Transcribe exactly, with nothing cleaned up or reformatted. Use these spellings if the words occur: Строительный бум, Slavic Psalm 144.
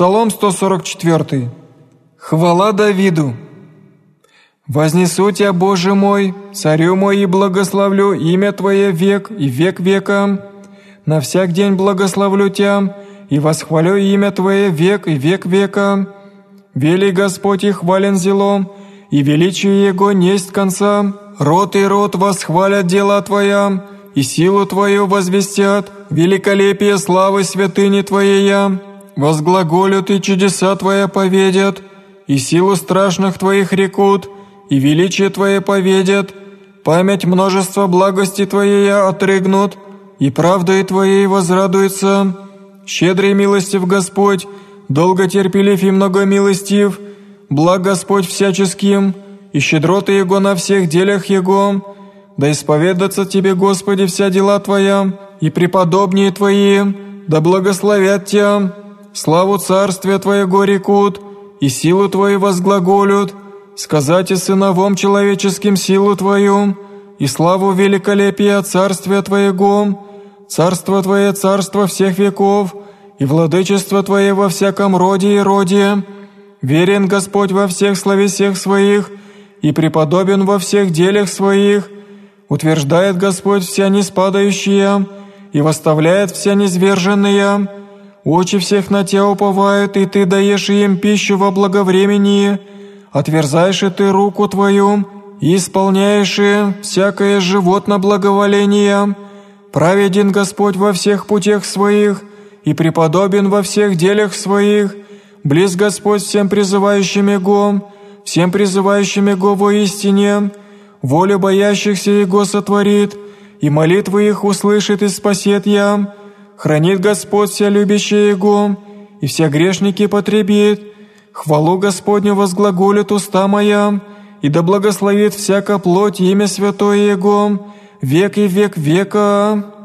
Псалом сто сорок четыре. Хвала Давиду. «Вознесу Тебя, Боже мой, Царю мой, и благословлю имя Твое век и век века. На всяк день благословлю Тебя, и восхвалю имя Твое век и век века. Велик Господь и хвален зелом, и величие Его несть конца. Род и род восхвалят дела Твоя, и силу Твою возвестят, великолепие славы святыни Твоя. Возглаголют и чудеса Твоя поведят, и силу страшных Твоих рекут, и величие Твое поведят. Память множества благости Твоей отрыгнут, и правдой Твоей возрадуется. Щедрый милостив Господь, долготерпелив и многомилостив, благ Господь всяческим, и щедроты Его на всех делях Его. Да исповедаться Тебе, Господи, вся дела Твоя, и преподобнее Твои, да благословят Тебя. Славу царствия Твоего рекут, и силу Твою возглаголют, сказать и сыновом человеческим силу Твою, и славу великолепия царствия Твоего. Царство Твое, царство всех веков, и владычество Твое во всяком роде и роде. Верен Господь во всех словесех Своих, и преподобен во всех делях Своих. Утверждает Господь вся неспадающие, и восставляет вся низверженные. Очи всех на Тебя уповают, и Ты даешь им пищу во благовремении. Отверзаешь и Ты руку Твою, и исполняешь и всякое животное благоволение. Праведен Господь во всех путях Своих, и преподобен во всех делях Своих. Близ Господь всем призывающим Его, всем призывающим Его воистине. Волю боящихся Его сотворит, и молитвы их услышит и спасет Я. Хранит Господь вся любящая Его, и все грешники потребит. Хвалу Господню возглаголит уста моя, и да благословит всяка плоть имя святое Его, век и век века».